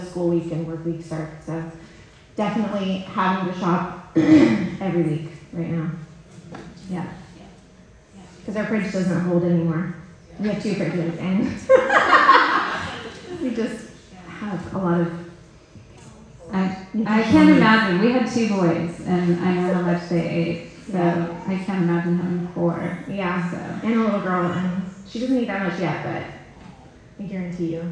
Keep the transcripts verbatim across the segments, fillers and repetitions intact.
school week and work week starts. So definitely having to shop every week right now. Yeah. Because our fridge doesn't hold anymore. We have two fridges and we just have a lot of... I, I can't imagine. We had two boys and I know how much they ate. So yeah. I can't imagine having four. Yeah. So. And a little girl. And she doesn't eat that much yet, but I guarantee you.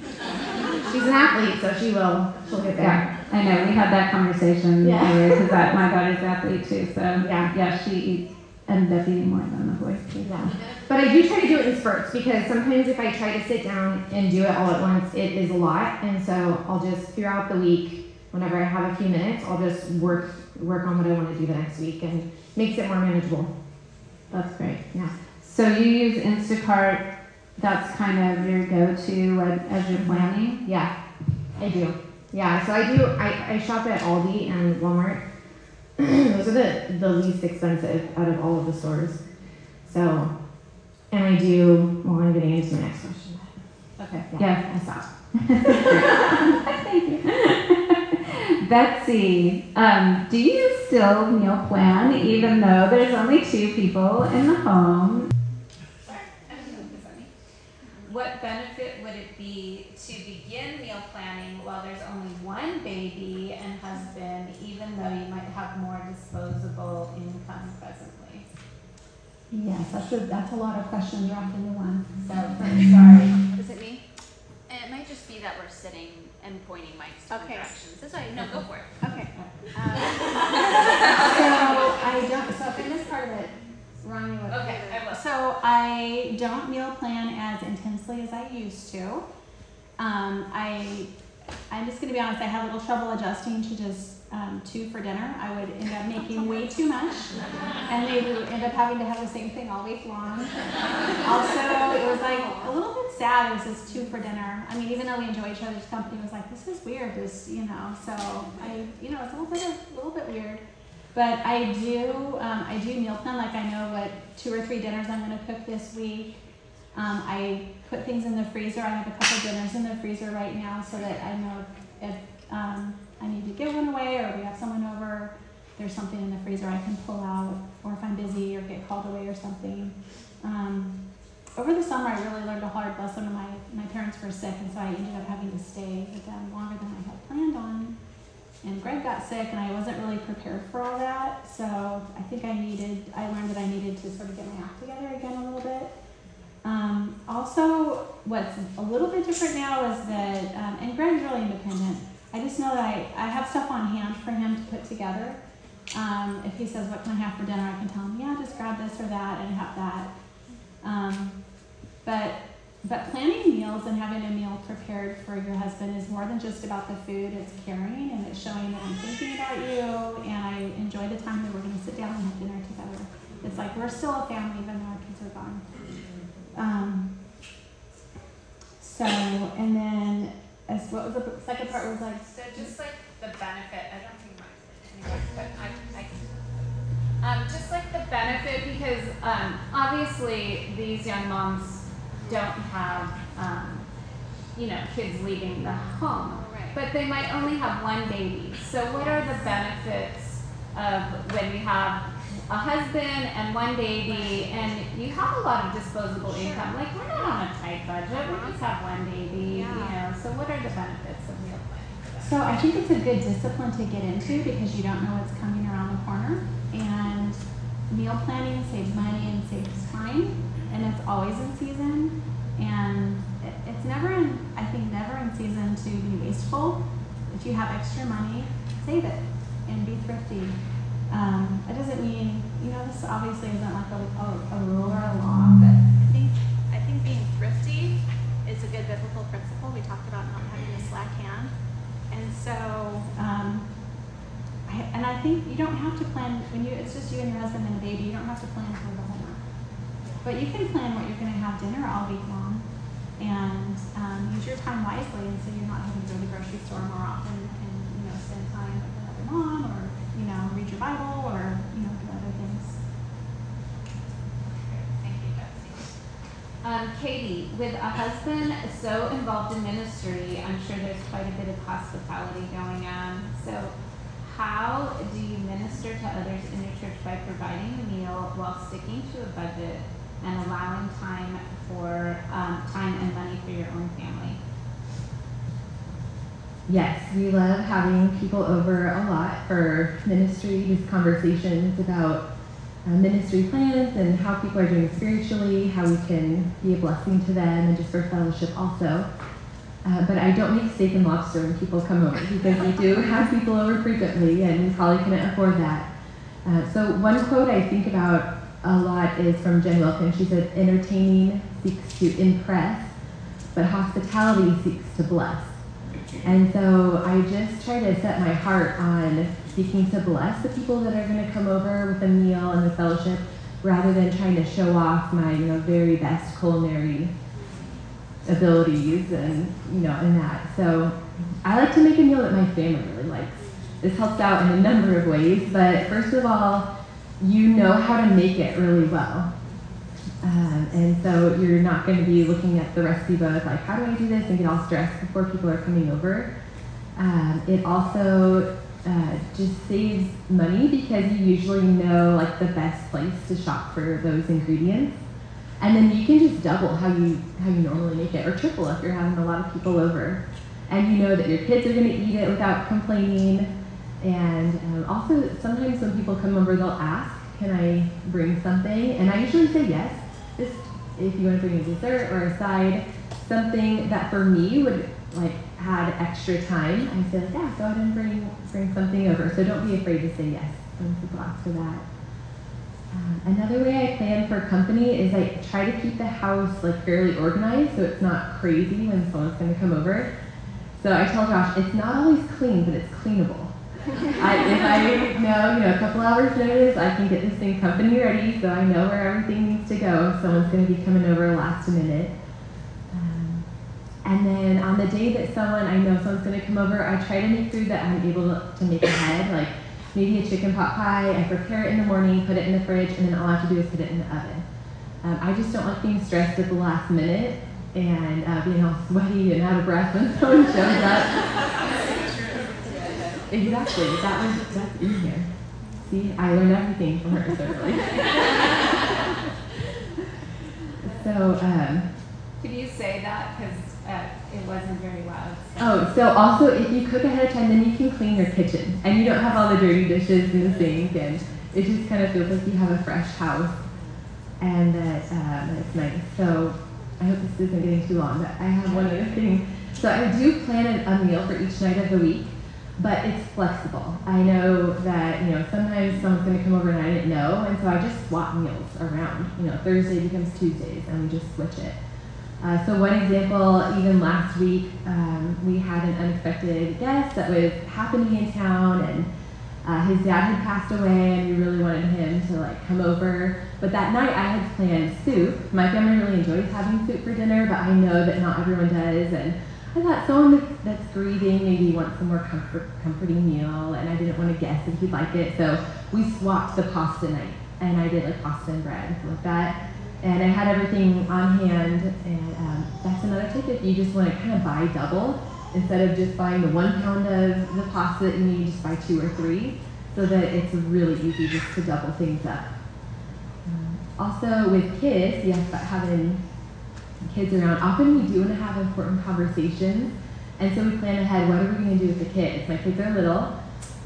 She's an athlete, so she will. She'll get there. Yeah, I know. We had that conversation. Yeah. Because my daughter's an athlete too. So yeah, yeah she eats. End up eating more than the boys do. Yeah. But I do try to do it in spurts because sometimes if I try to sit down and do it all at once, it is a lot. And so I'll just throughout the week, whenever I have a few minutes, I'll just work work on what I want to do the next week, and makes it more manageable. That's great. Yeah. So you use Instacart. That's kind of your go-to as you're planning. Yeah, I do. Yeah. So I do. I, I shop at Aldi and Walmart. Those are the, the least expensive out of all of the stores. So, and I do, well, I'm getting into the next question. Okay. Yeah, yeah. I stopped. Thank you. Betsy, um, do you still meal plan even though there's only two people in the home? Sorry, I was going to focus on me. What benefit would it be to begin meal planning while there's only one baby and husband, even though you might have more disposable income presently? Yes, that's a, that's a lot of questions wrapped into one. So, I'm sorry. Is it me? It might just be that we're sitting and pointing mics in okay. directions. That's why, no, go for it. Okay. Um, so, I don't, so if I miss part of it, Ronnie would. Okay, I will. So, I don't meal plan as intensely as I used to. Um, I, I'm just going to be honest, I had a little trouble adjusting to just um, two for dinner. I would end up making way too much, and they would end up having to have the same thing all week long. Also, it was like a little bit sad, it was just two for dinner. I mean, even though we enjoy each other's company, it was like, this is weird, this, you know, so I, you know, it's a little bit, of, a little bit weird. But I do, um, I do meal plan, like I know what two or three dinners I'm going to cook this week. Um, I put things in the freezer. I have a couple dinners in the freezer right now so that I know if, if um, I need to give one away or we have someone over, there's something in the freezer I can pull out, or if I'm busy or get called away or something. Um, over the summer, I really learned a hard lesson when my, my parents were sick, and so I ended up having to stay with them longer than I had planned on. And Greg got sick, and I wasn't really prepared for all that, so I think I needed, I learned that I needed to sort of get my act together again a little bit. Um, also, what's a little bit different now is that, um, and Greg's really independent, I just know that I, I have stuff on hand for him to put together. Um, if he says, what can I have for dinner, I can tell him, yeah, just grab this or that and have that. Um, but but planning meals and having a meal prepared for your husband is more than just about the food, it's caring, and it's showing that I'm thinking about you, and I enjoy the time that we're going to sit down and have dinner together. It's like we're still a family even though our kids are gone. Um, so, and then, as what was the second part was like? So just like the benefit, I don't think mine, but I, I um, just like the benefit, because um, obviously these young moms don't have, um, you know, kids leaving the home, right. But they might only have one baby. So what are the benefits of when you have a husband and one baby, and you have a lot of disposable sure. income. Like, we're not on a tight budget, we just have one baby, yeah. you know, so what are the benefits of meal planning? So I think it's a good discipline to get into because you don't know what's coming around the corner, and meal planning saves money and saves time, and it's always in season, and it's never in, I think, never in season to be wasteful. If you have extra money, save it and be thrifty. Um, it doesn't mean, you know, this obviously isn't like a, a, a rule or a law, but I think, I think being thrifty is a good biblical principle. We talked about not having a slack hand. And so, um, I, and I think you don't have to plan, when you, it's just you and your husband and a baby, you don't have to plan for the whole month. But you can plan what you're going to have dinner all week long and um, use your time wisely, and so you're not having to go to the grocery store more often and, you know, spend time with another mom or you know, read your Bible or, you know, do other things. Thank you, Betsy. Um, Katie, with a husband so involved in ministry, I'm sure there's quite a bit of hospitality going on. So how do you minister to others in your church by providing the meal while sticking to a budget and allowing time for um, time and money for your own family? Yes, we love having people over a lot for ministry, just conversations about uh, ministry plans and how people are doing spiritually, how we can be a blessing to them, and just for fellowship also. Uh, but I don't make steak and lobster when people come over, because we do have people over frequently and we probably couldn't afford that. Uh, so one quote I think about a lot is from Jen Wilkin. She said, "Entertaining seeks to impress, but hospitality seeks to bless." And so I just try to set my heart on seeking to bless the people that are going to come over with a meal and the fellowship, rather than trying to show off my, you know, very best culinary abilities and, you know, and that. So I like to make a meal that my family really likes. This helps out in a number of ways, but first of all, you know how to make it really well. Um, and so you're not going to be looking at the recipe book like, how do I do this, and get all stressed before people are coming over. Um, it also uh, just saves money, because you usually know like the best place to shop for those ingredients. And then you can just double how you how you normally make it, or triple if you're having a lot of people over. And you know that your kids are going to eat it without complaining. And um, also, sometimes when people come over, they'll ask, "Can I bring something?" And I usually say yes. Just if you want to bring a dessert or a side, something that for me would like add extra time, I say, "Yeah, go ahead and bring bring something over." So don't be afraid to say yes when people ask for that. Um, another way I plan for company is I try to keep the house like fairly organized, so it's not crazy when someone's going to come over. So I tell Josh, it's not always clean, but it's cleanable. I, if I know, you know, a couple hours notice, I can get this thing company ready, so I know where everything needs to go if someone's going to be coming over last minute. Um, and then on the day that someone, I know someone's going to come over, I try to make food that I'm able to make ahead, like maybe a chicken pot pie. I prepare it in the morning, put it in the fridge, and then all I have to do is put it in the oven. Um, I just don't like being stressed at the last minute and uh, being all sweaty and out of breath when someone shows up. Exactly. That was that's in here. See, I learned everything from her certainly. So, um, could you say that, because uh, it wasn't very loud? So. Oh, so also, if you cook ahead of time, then you can clean your kitchen, and you don't have all the dirty dishes in the sink, and it just kind of feels like you have a fresh house, and that um, it's nice. So, I hope this isn't getting too long, but I have one other thing. So, I do plan a meal for each night of the week. But it's flexible. I know that, you know, sometimes someone's going to come over and I didn't know, and so I just swap meals around. You know, Thursday becomes Tuesdays, and we just switch it. Uh, so one example, even last week, um, we had an unexpected guest that was happening in town, and uh, his dad had passed away, and we really wanted him to, like, come over. But that night I had planned soup. My family really enjoys having soup for dinner, but I know that not everyone does, and I thought someone that's grieving maybe wants some more comfort, comforting meal, and I didn't want to guess if he'd like it, so we swapped the pasta night, and I did like pasta and bread and stuff like that, and I had everything on hand, and um, that's another tip. If you just want to kind of buy double, instead of just buying the one pound of the pasta that you need, just buy two or three, so that it's really easy just to double things up. Um, also with kids, yes, but having kids around, often we do want to have important conversations, and so we plan ahead, what are we going to do with the kids? My kids are little,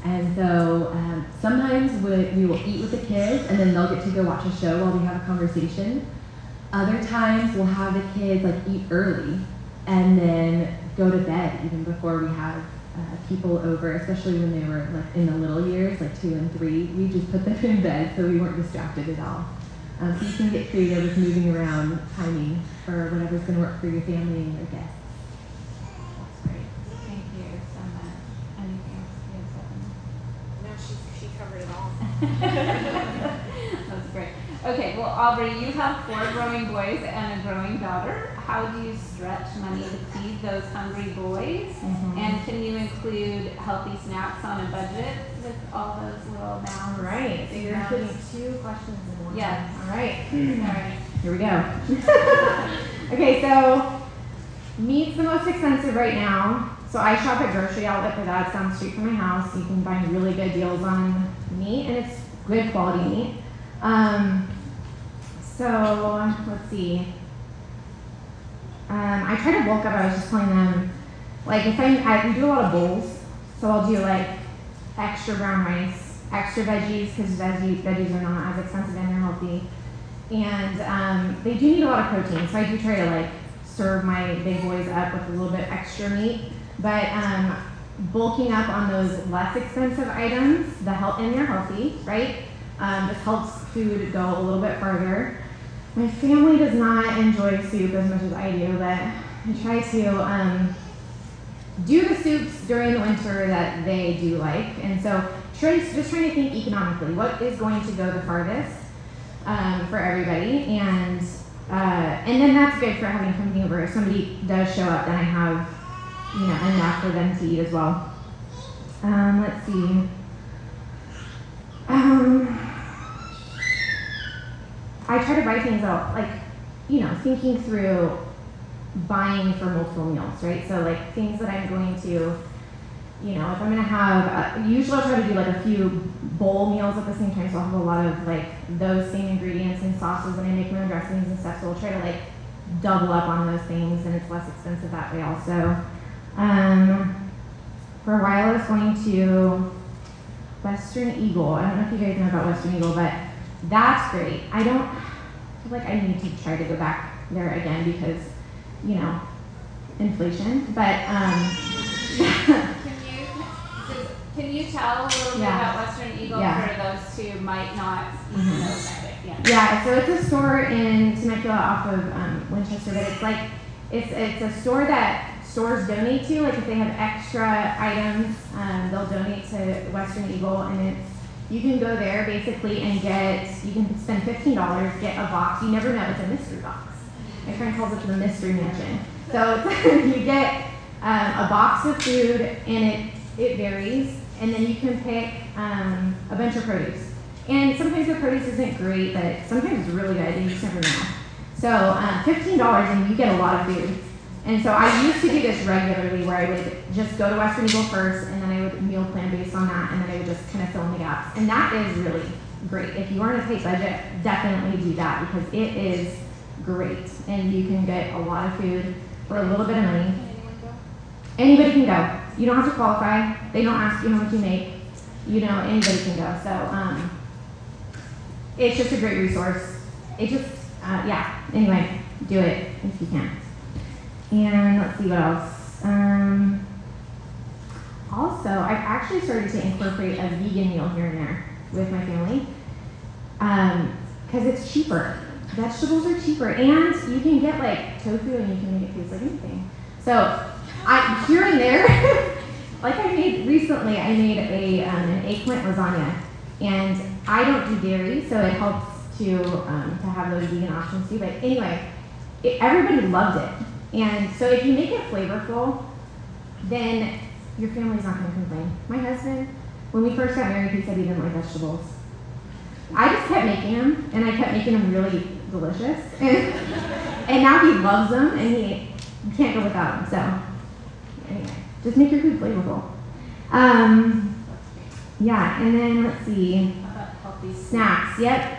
and so um, sometimes we, we will eat with the kids, and then they'll get to go watch a show while we have a conversation. Other times we'll have the kids like eat early and then go to bed even before we have uh, people over, especially when they were like in the little years, like two and three. We just put them in bed so we weren't distracted at all. Um, so you can get creative with moving around timing for whatever's going to work for your family and your guests. That's great. Thank you so much. Anything else you have said? No, she, she covered it all. That's great. Okay, well, Aubrey, you have four growing boys and a growing daughter. How do you stretch money to feed those hungry boys? Mm-hmm. And can you include healthy snacks on a budget with all those little mounds? All right, so you're putting two questions in one. Yes. All right. Mm-hmm. All right. Here we go. Okay, so meat's the most expensive right now. So I shop at Grocery Outlet for that. It's down the street from my house. You can find really good deals on meat, and it's good quality meat. Um, so let's see. Um, I try to bulk up. I was just telling them, like if I, I we do a lot of bowls, so I'll do like extra brown rice, extra veggies, because veggie, veggies are not as expensive and they're healthy. And um, they do need a lot of protein, so I do try to like serve my big boys up with a little bit extra meat. But um, bulking up on those less expensive items, the health and they're healthy, right? Um, this helps food go a little bit further. My family does not enjoy soup as much as I do, but I try to um, do the soups during the winter that they do like. And so try, just trying to think economically, what is going to go the farthest um, for everybody? And uh, and then that's good for having company over. If somebody does show up, then I have you know enough for them to eat as well. Um, let's see. Um, I try to buy things out, like, you know, thinking through buying for multiple meals, right? So, like, things that I'm going to, you know, if I'm going to have, a, usually I'll try to do, like, a few bowl meals at the same time, so I'll have a lot of, like, those same ingredients and sauces, and I make my own dressings and stuff, so I'll try to, like, double up on those things, and it's less expensive that way also. Um, for a while, I was going to Western Eagle. I don't know if you guys know about Western Eagle, but that's great. I don't feel like I need to try to go back there again because, you know, inflation. But um, can you can you tell a little yeah. bit about Western Eagle yeah. for those who might not even mm-hmm. know about it? Yeah. yeah. So it's a store in Temecula off of um, Winchester, but it's like it's it's a store that stores donate to. Like if they have extra items, um, they'll donate to Western Eagle, and it's. You can go there basically and get, you can spend fifteen dollars, get a box. You never know, it's a mystery box. My friend calls it the mystery mansion. So it's, you get um, a box of food and it, it varies. And then you can pick um, a bunch of produce. And sometimes the produce isn't great, but sometimes it's really good and you just never know. So um, fifteen dollars and you get a lot of food. And so I used to do this regularly where I would just go to Western Eagle first and then I would meal plan based on that, and then I would just kind of fill in the gaps. And that is really great. If you are on a tight budget, definitely do that because it is great. And you can get a lot of food for a little bit of money. Anybody can go. You don't have to qualify. They don't ask you how much you make. You know, anybody can go. So um, it's just a great resource. It just, uh, yeah. Anyway, do it if you can. And let's see what else. Um, also, I've actually started to incorporate a vegan meal here and there with my family because um, it's cheaper. Vegetables are cheaper, and you can get like tofu, and you can make it taste like anything. So, I, here and there, like I made recently, I made a um, an eggplant lasagna, and I don't do dairy, so it helps to um, to have those vegan options too. But anyway, it, everybody loved it. And so if you make it flavorful, then your family's not going to complain. My husband, when we first got married, he said he didn't like vegetables. I just kept making them, and I kept making them really delicious. And, and now he loves them, and he can't go without them. So anyway, just make your food flavorful. Um, yeah, and then let's see. Snacks, yep.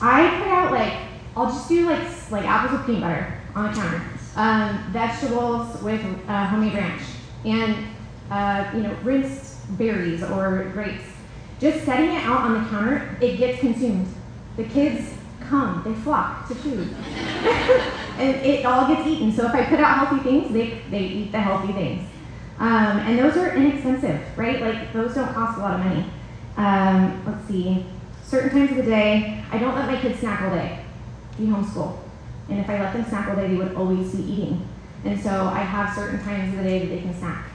I put out like, I'll just do like like apples with peanut butter on the counter. Um, vegetables with uh, homemade ranch and uh, you know rinsed berries or grapes. Just setting it out on the counter, it gets consumed. The kids come, they flock to food, and it all gets eaten. So if I put out healthy things, they they eat the healthy things, um, and those are inexpensive, right? Like those don't cost a lot of money. Um, let's see, certain times of the day, I don't let my kids snack all day. We homeschool. And if I let them snack all day, they would always be eating. And so I have certain times of the day that they can snack.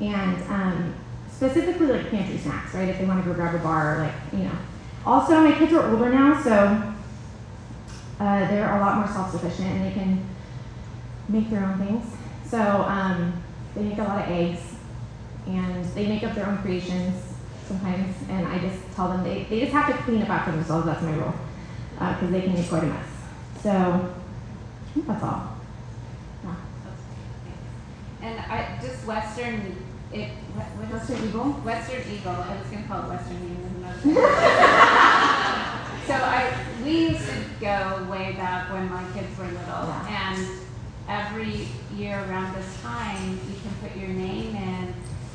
And um, specifically like pantry snacks, right? If they want to go grab a bar or like, you know. Also, my kids are older now, so uh, they're a lot more self-sufficient and they can make their own things. So um, they make a lot of eggs and they make up their own creations sometimes. And I just tell them they, they just have to clean up after themselves. That's my rule because uh, they can make quite a mess. So That's all. Yeah. And I just Western. It, what, what Western it? Eagle. Western Eagle. I was gonna call it Western Eagle. So I we used to go way back when my kids were little, yeah. and every year around this time you can put your name in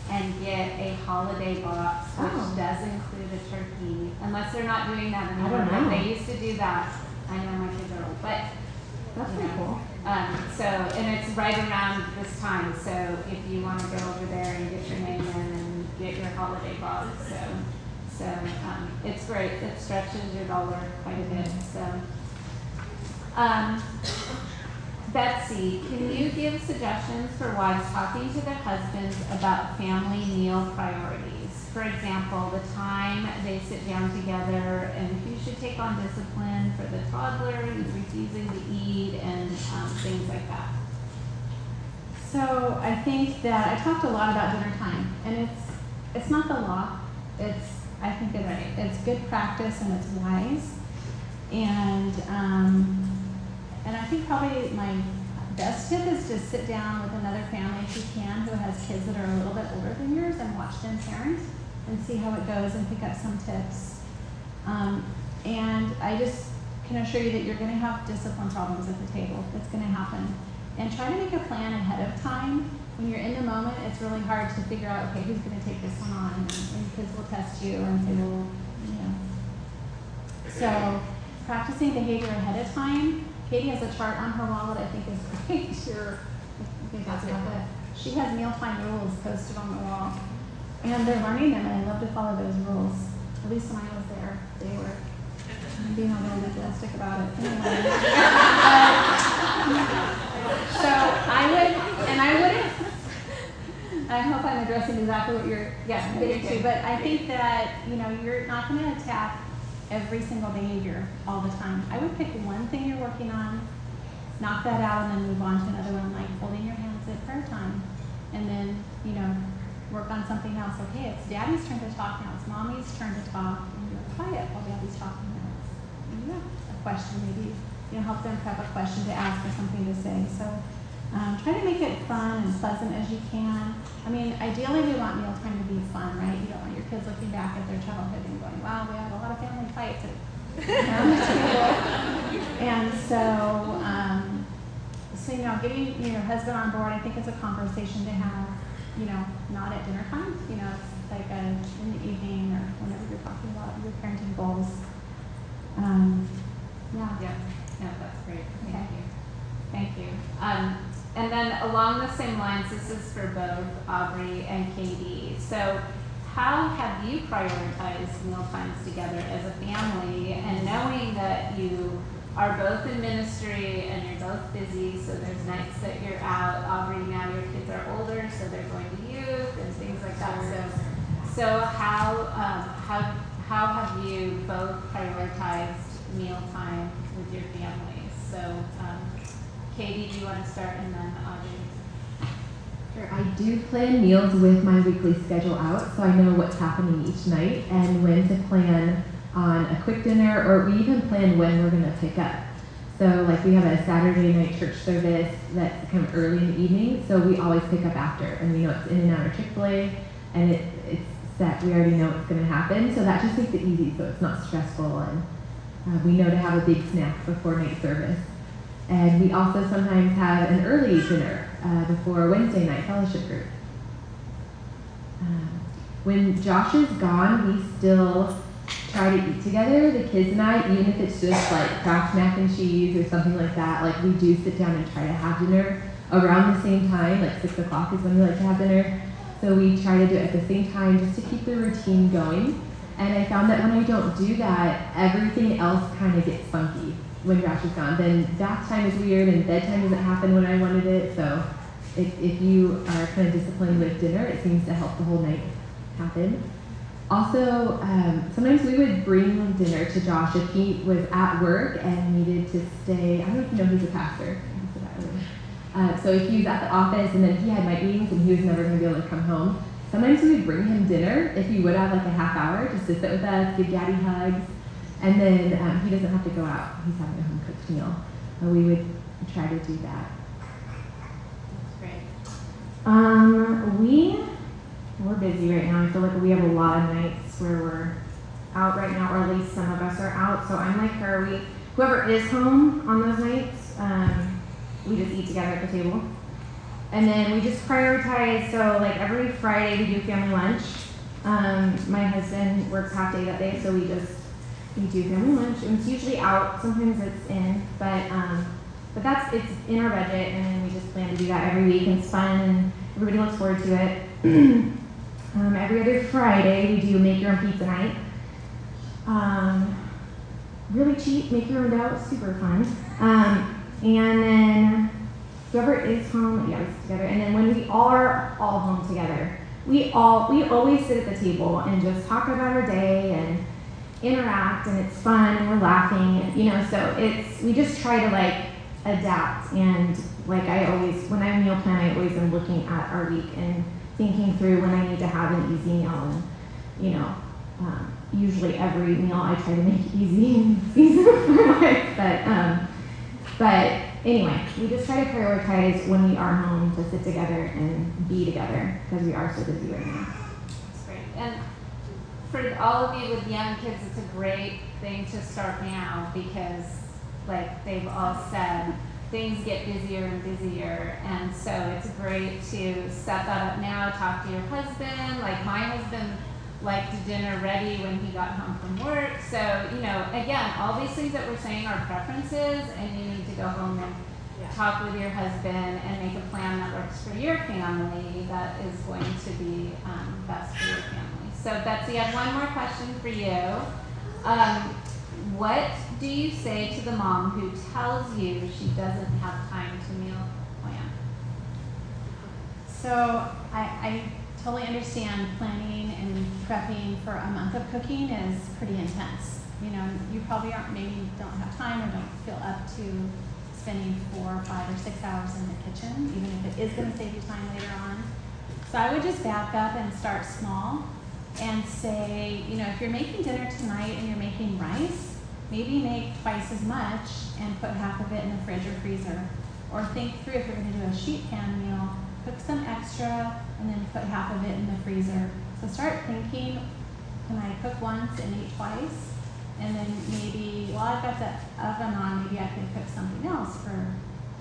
and get a holiday box, which oh. does include a turkey, unless they're not doing that anymore. But they used to do that. I know my kids are old, but that's pretty cool. Um, so, and it's right around this time. So if you want to go over there and get your name in and get your holiday box, so so um, it's great. It stretches your dollar quite a bit. So, um, Betsy, can you give suggestions for wives talking to their husbands about family meal priorities? For example, the time they sit down together and who should take on discipline for the toddler who's refusing to eat and um, things like that. So I think that I talked a lot about dinner time, and it's it's not the law. It's I think it's, right. it's good practice and it's wise, and. Um, And I think probably my best tip is to sit down with another family if you can who has kids that are a little bit older than yours and watch them parent and see how it goes and pick up some tips. Um, and I just can assure you that you're going to have discipline problems at the table. That's going to happen. And try to make a plan ahead of time. When you're in the moment, it's really hard to figure out, okay, who's going to take this one on? And, and kids will test you and say, well, you know. So practicing behavior ahead of time. Katie has a chart on her wall that I think is great. Sure. I think that's about that. She has mealtime rules posted on the wall. And they're learning them, and I love to follow those rules. At least when I was there, they were being all very enthusiastic about it. Anyway. uh, so I would, and I wouldn't, I hope I'm addressing exactly what you're yeah, getting to, but I think that, you know, you're not going to attack every single behavior all the time. I would pick one thing you're working on, knock that out, and then move on to another one, like holding your hands at prayer time. And then, you know, work on something else. Okay, it's daddy's turn to talk now, it's mommy's turn to talk, and you're quiet while daddy's talking now. And you have a question, maybe, you know, help them prep a question to ask or something to say. So um, try to make it fun and pleasant as you can. I mean, ideally we want mealtime to be fun, right? You don't want your kids looking back at their childhood and going, wow, we had a lot of family fights around the table. And so, um, so, you know, getting you know, your husband on board, I think it's a conversation to have, you know, not at dinner time, you know, it's like a, in the evening or whenever you're talking about your parenting goals. Um, yeah. Yeah, no, that's great. Thank okay. you. Thank you. Um, and then along the same lines, this is for both Aubrey and Katie. So, how have you prioritized meal times together as a family, and knowing that you are both in ministry and you're both busy, so there's nights that you're out. Aubrey, now your kids are older, so they're going to youth and things like that. So, so how um, how how have you both prioritized meal time with your families? So, um, Katie, do you want to start, and then Aubrey? Sure, I do plan meals with my weekly schedule out, so I know what's happening each night and when to plan on a quick dinner, or we even plan when we're going to pick up. So like we have a Saturday night church service that's kind of early in the evening, so we always pick up after, and we know it's In-N-Out or Chick-fil-A, and it, it's set, we already know what's going to happen, so that just makes it easy so it's not stressful, and uh, we know to have a big snack before night service. And we also sometimes have an early dinner uh, before Wednesday night fellowship group. Um, when Josh is gone, we still try to eat together, the kids and I, even if it's just like Kraft mac and cheese or something like that. Like we do sit down and try to have dinner around the same time, like six o'clock is when we like to have dinner. So we try to do it at the same time just to keep the routine going. And I found that when I don't do that, everything else kind of gets funky. When Josh is gone, then bath time is weird and bedtime doesn't happen when I wanted it. So if, if you are kind of disciplined with dinner, it seems to help the whole night happen. Also, um, sometimes we would bring dinner to Josh if he was at work and needed to stay. I don't know if you know he's a pastor. Uh, so if he was at the office and then he had night meetings and he was never going to be able to come home, sometimes we would bring him dinner if he would have like a half hour just to sit with us, give daddy hugs. And then um, he doesn't have to go out. He's having a home-cooked meal. Uh, we would try to do that. That's great. Um, we, we're busy right now. I feel like we have a lot of nights where we're out right now, or at least some of us are out. So I'm like her. We, whoever is home on those nights, um, we just eat together at the table. And then we just prioritize, so like every Friday we do family lunch. Um, my husband works half day that day, so we just, we do family lunch. And it's usually out, sometimes it's in, but um, but that's, it's in our budget, and then we just plan to do that every week, and it's fun, and everybody looks forward to it. um, every other Friday we do make your own pizza night. Um, really cheap, make your own dough, super fun. Um, and then, whoever is home, yeah, we sit together. And then when we are all home together, we all we always sit at the table and just talk about our day and interact, and it's fun, and we're laughing, and, you know, so it's, we just try to like adapt, and like I always, when I meal plan, I always am looking at our week and thinking through when I need to have an easy meal, and you know, um, usually every meal I try to make easy in season for life, but, um, but, anyway, we just try to prioritize when we are home to sit together and be together, because we are so busy right now. That's great. And for all of you with young kids, it's a great thing to start now, because like they've all said, things get busier and busier. And so it's great to set that up now, talk to your husband. Like my husband liked dinner ready when he got home from work. So, you know, again, all these things that we're saying are preferences, and you need to go home and yeah. talk with your husband and make a plan that works for your family that is going to be um, best for your family. So Betsy, I have one more question for you. Um, what do you say to the mom who tells you she doesn't have time to meal plan? So I, I totally understand planning and prepping for a month of cooking is pretty intense. You know, you probably aren't, maybe don't have time or don't feel up to spending four, five, or six hours in the kitchen, even if it is going to save you time later on. So I would just back up and start small and say, you know, if you're making dinner tonight and you're making rice, maybe make twice as much and put half of it in the fridge or freezer. Or think through, if you're going to do a sheet pan meal, cook some extra and then put half of it in the freezer. So start thinking, can I cook once and eat twice? And then maybe, well, I've got the oven on, maybe I can cook something else for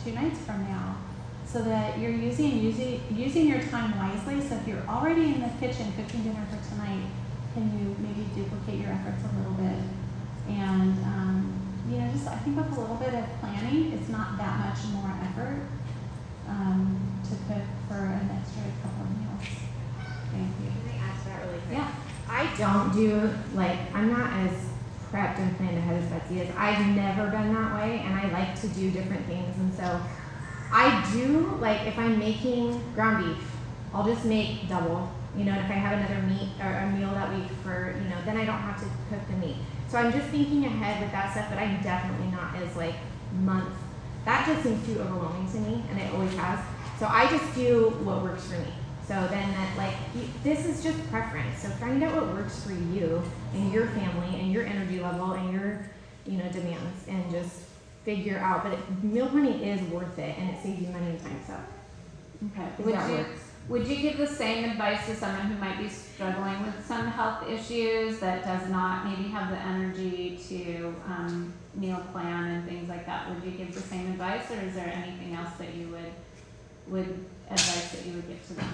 two nights from now. So that you're using using using your time wisely. So if you're already in the kitchen cooking dinner for tonight, can you maybe duplicate your efforts a little bit? And um, you know, just I think with a little bit of planning, it's not that much more effort um, to cook for an extra couple of meals. Thank you. Can I ask that really quick? Yeah. I don't do, like, I'm not as prepped and planned ahead as Betsy is. I've never been that way, and I like to do different things. And so I do, like, if I'm making ground beef, I'll just make double. You know, and if I have another meat or a meal that week for, you know, then I don't have to cook the meat. So I'm just thinking ahead with that stuff, but I'm definitely not as, like, month. That just seems too overwhelming to me, and it always has. So I just do what works for me. So then that, like, this is just preference. So find out what works for you and your family and your energy level and your, you know, demands, and just figure out. But it, meal planning is worth it, and it saves you money and time. So okay, would you works. would you give the same advice to someone who might be struggling with some health issues that does not maybe have the energy to um, meal plan and things like that? Would you give the same advice, or is there anything else that you would would advice that you would give to them?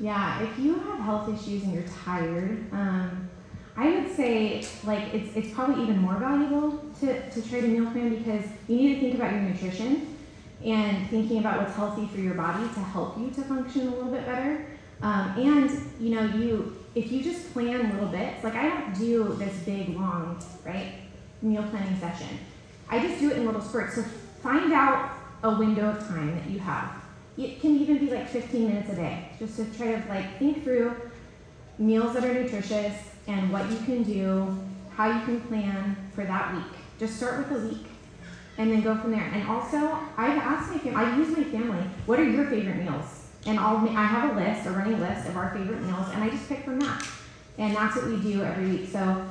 Yeah, if you have health issues and you're tired, um, I would say, like, it's it's probably even more valuable to, to trade a meal plan, because you need to think about your nutrition and thinking about what's healthy for your body to help you to function a little bit better. Um, and, you know, you if you just plan little bits, like I don't do this big, long, right, meal planning session. I just do it in little spurts. So find out a window of time that you have. It can even be like fifteen minutes a day, just to try to like think through meals that are nutritious and what you can do, how you can plan for that week. Just start with a week and then go from there. And also, I've asked my family, I use my family, what are your favorite meals? And I'll, I have a list, a running list of our favorite meals, and I just pick from that. And that's what we do every week. So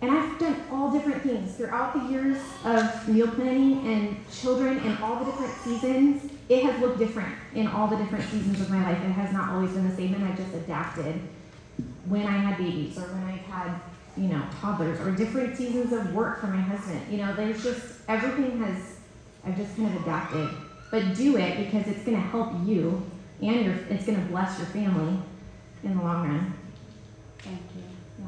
And I've done all different things throughout the years of meal planning and children and all the different seasons. It has looked different in all the different seasons of my life. It has not always been the same, and I just adapted when I had babies or when I had, you know, toddlers or different seasons of work for my husband. You know, there's just, everything has, I've just kind of adapted. But do it because it's going to help you and your, it's going to bless your family in the long run. Thank you.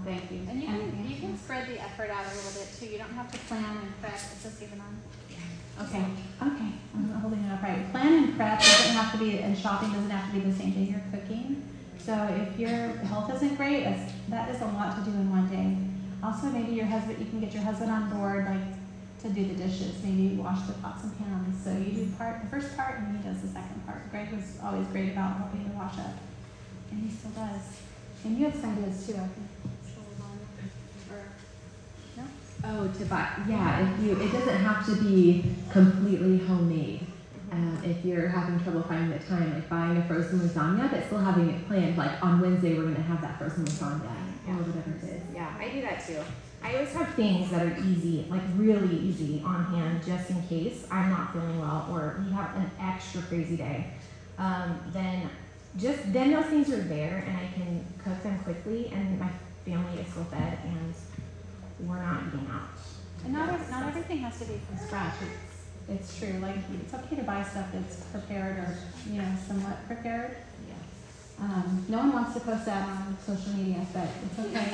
Thank you. And you can, you can spread the effort out a little bit, too. You don't have to plan and prep. It's just even on. Okay. Okay. I'm holding it up right. Plan and prep doesn't have to be, and shopping doesn't have to be the same day you're cooking. So if your health isn't great, that's, that is a lot to do in one day. Also, maybe your husband, you can get your husband on board, like, to do the dishes. Maybe wash the pots and pans. So you do part, the first part, and he does the second part. Greg was always great about helping to wash up, and he still does. And you have some ideas, too, I think. Oh, to buy, yeah, if you, it doesn't have to be completely homemade. Uh, if you're having trouble finding the time, like buying a frozen lasagna, but still having it planned, like on Wednesday we're going to have that frozen lasagna, yeah. Or whatever it is. Yeah, I do that too. I always have things that are easy, like really easy on hand, just in case I'm not feeling well or we have an extra crazy day. Um, then just, then those things are there and I can cook them quickly and my family is still fed and we're not eating out. And not, yes. not everything has to be from scratch. It's, it's true. Like, it's okay to buy stuff that's prepared or, you know, somewhat prepared. Yes. Um, no one wants to post that on social media, but it's okay.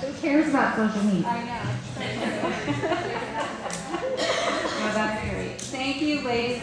Who cares about social media? I know. No, that's great. Thank you, ladies.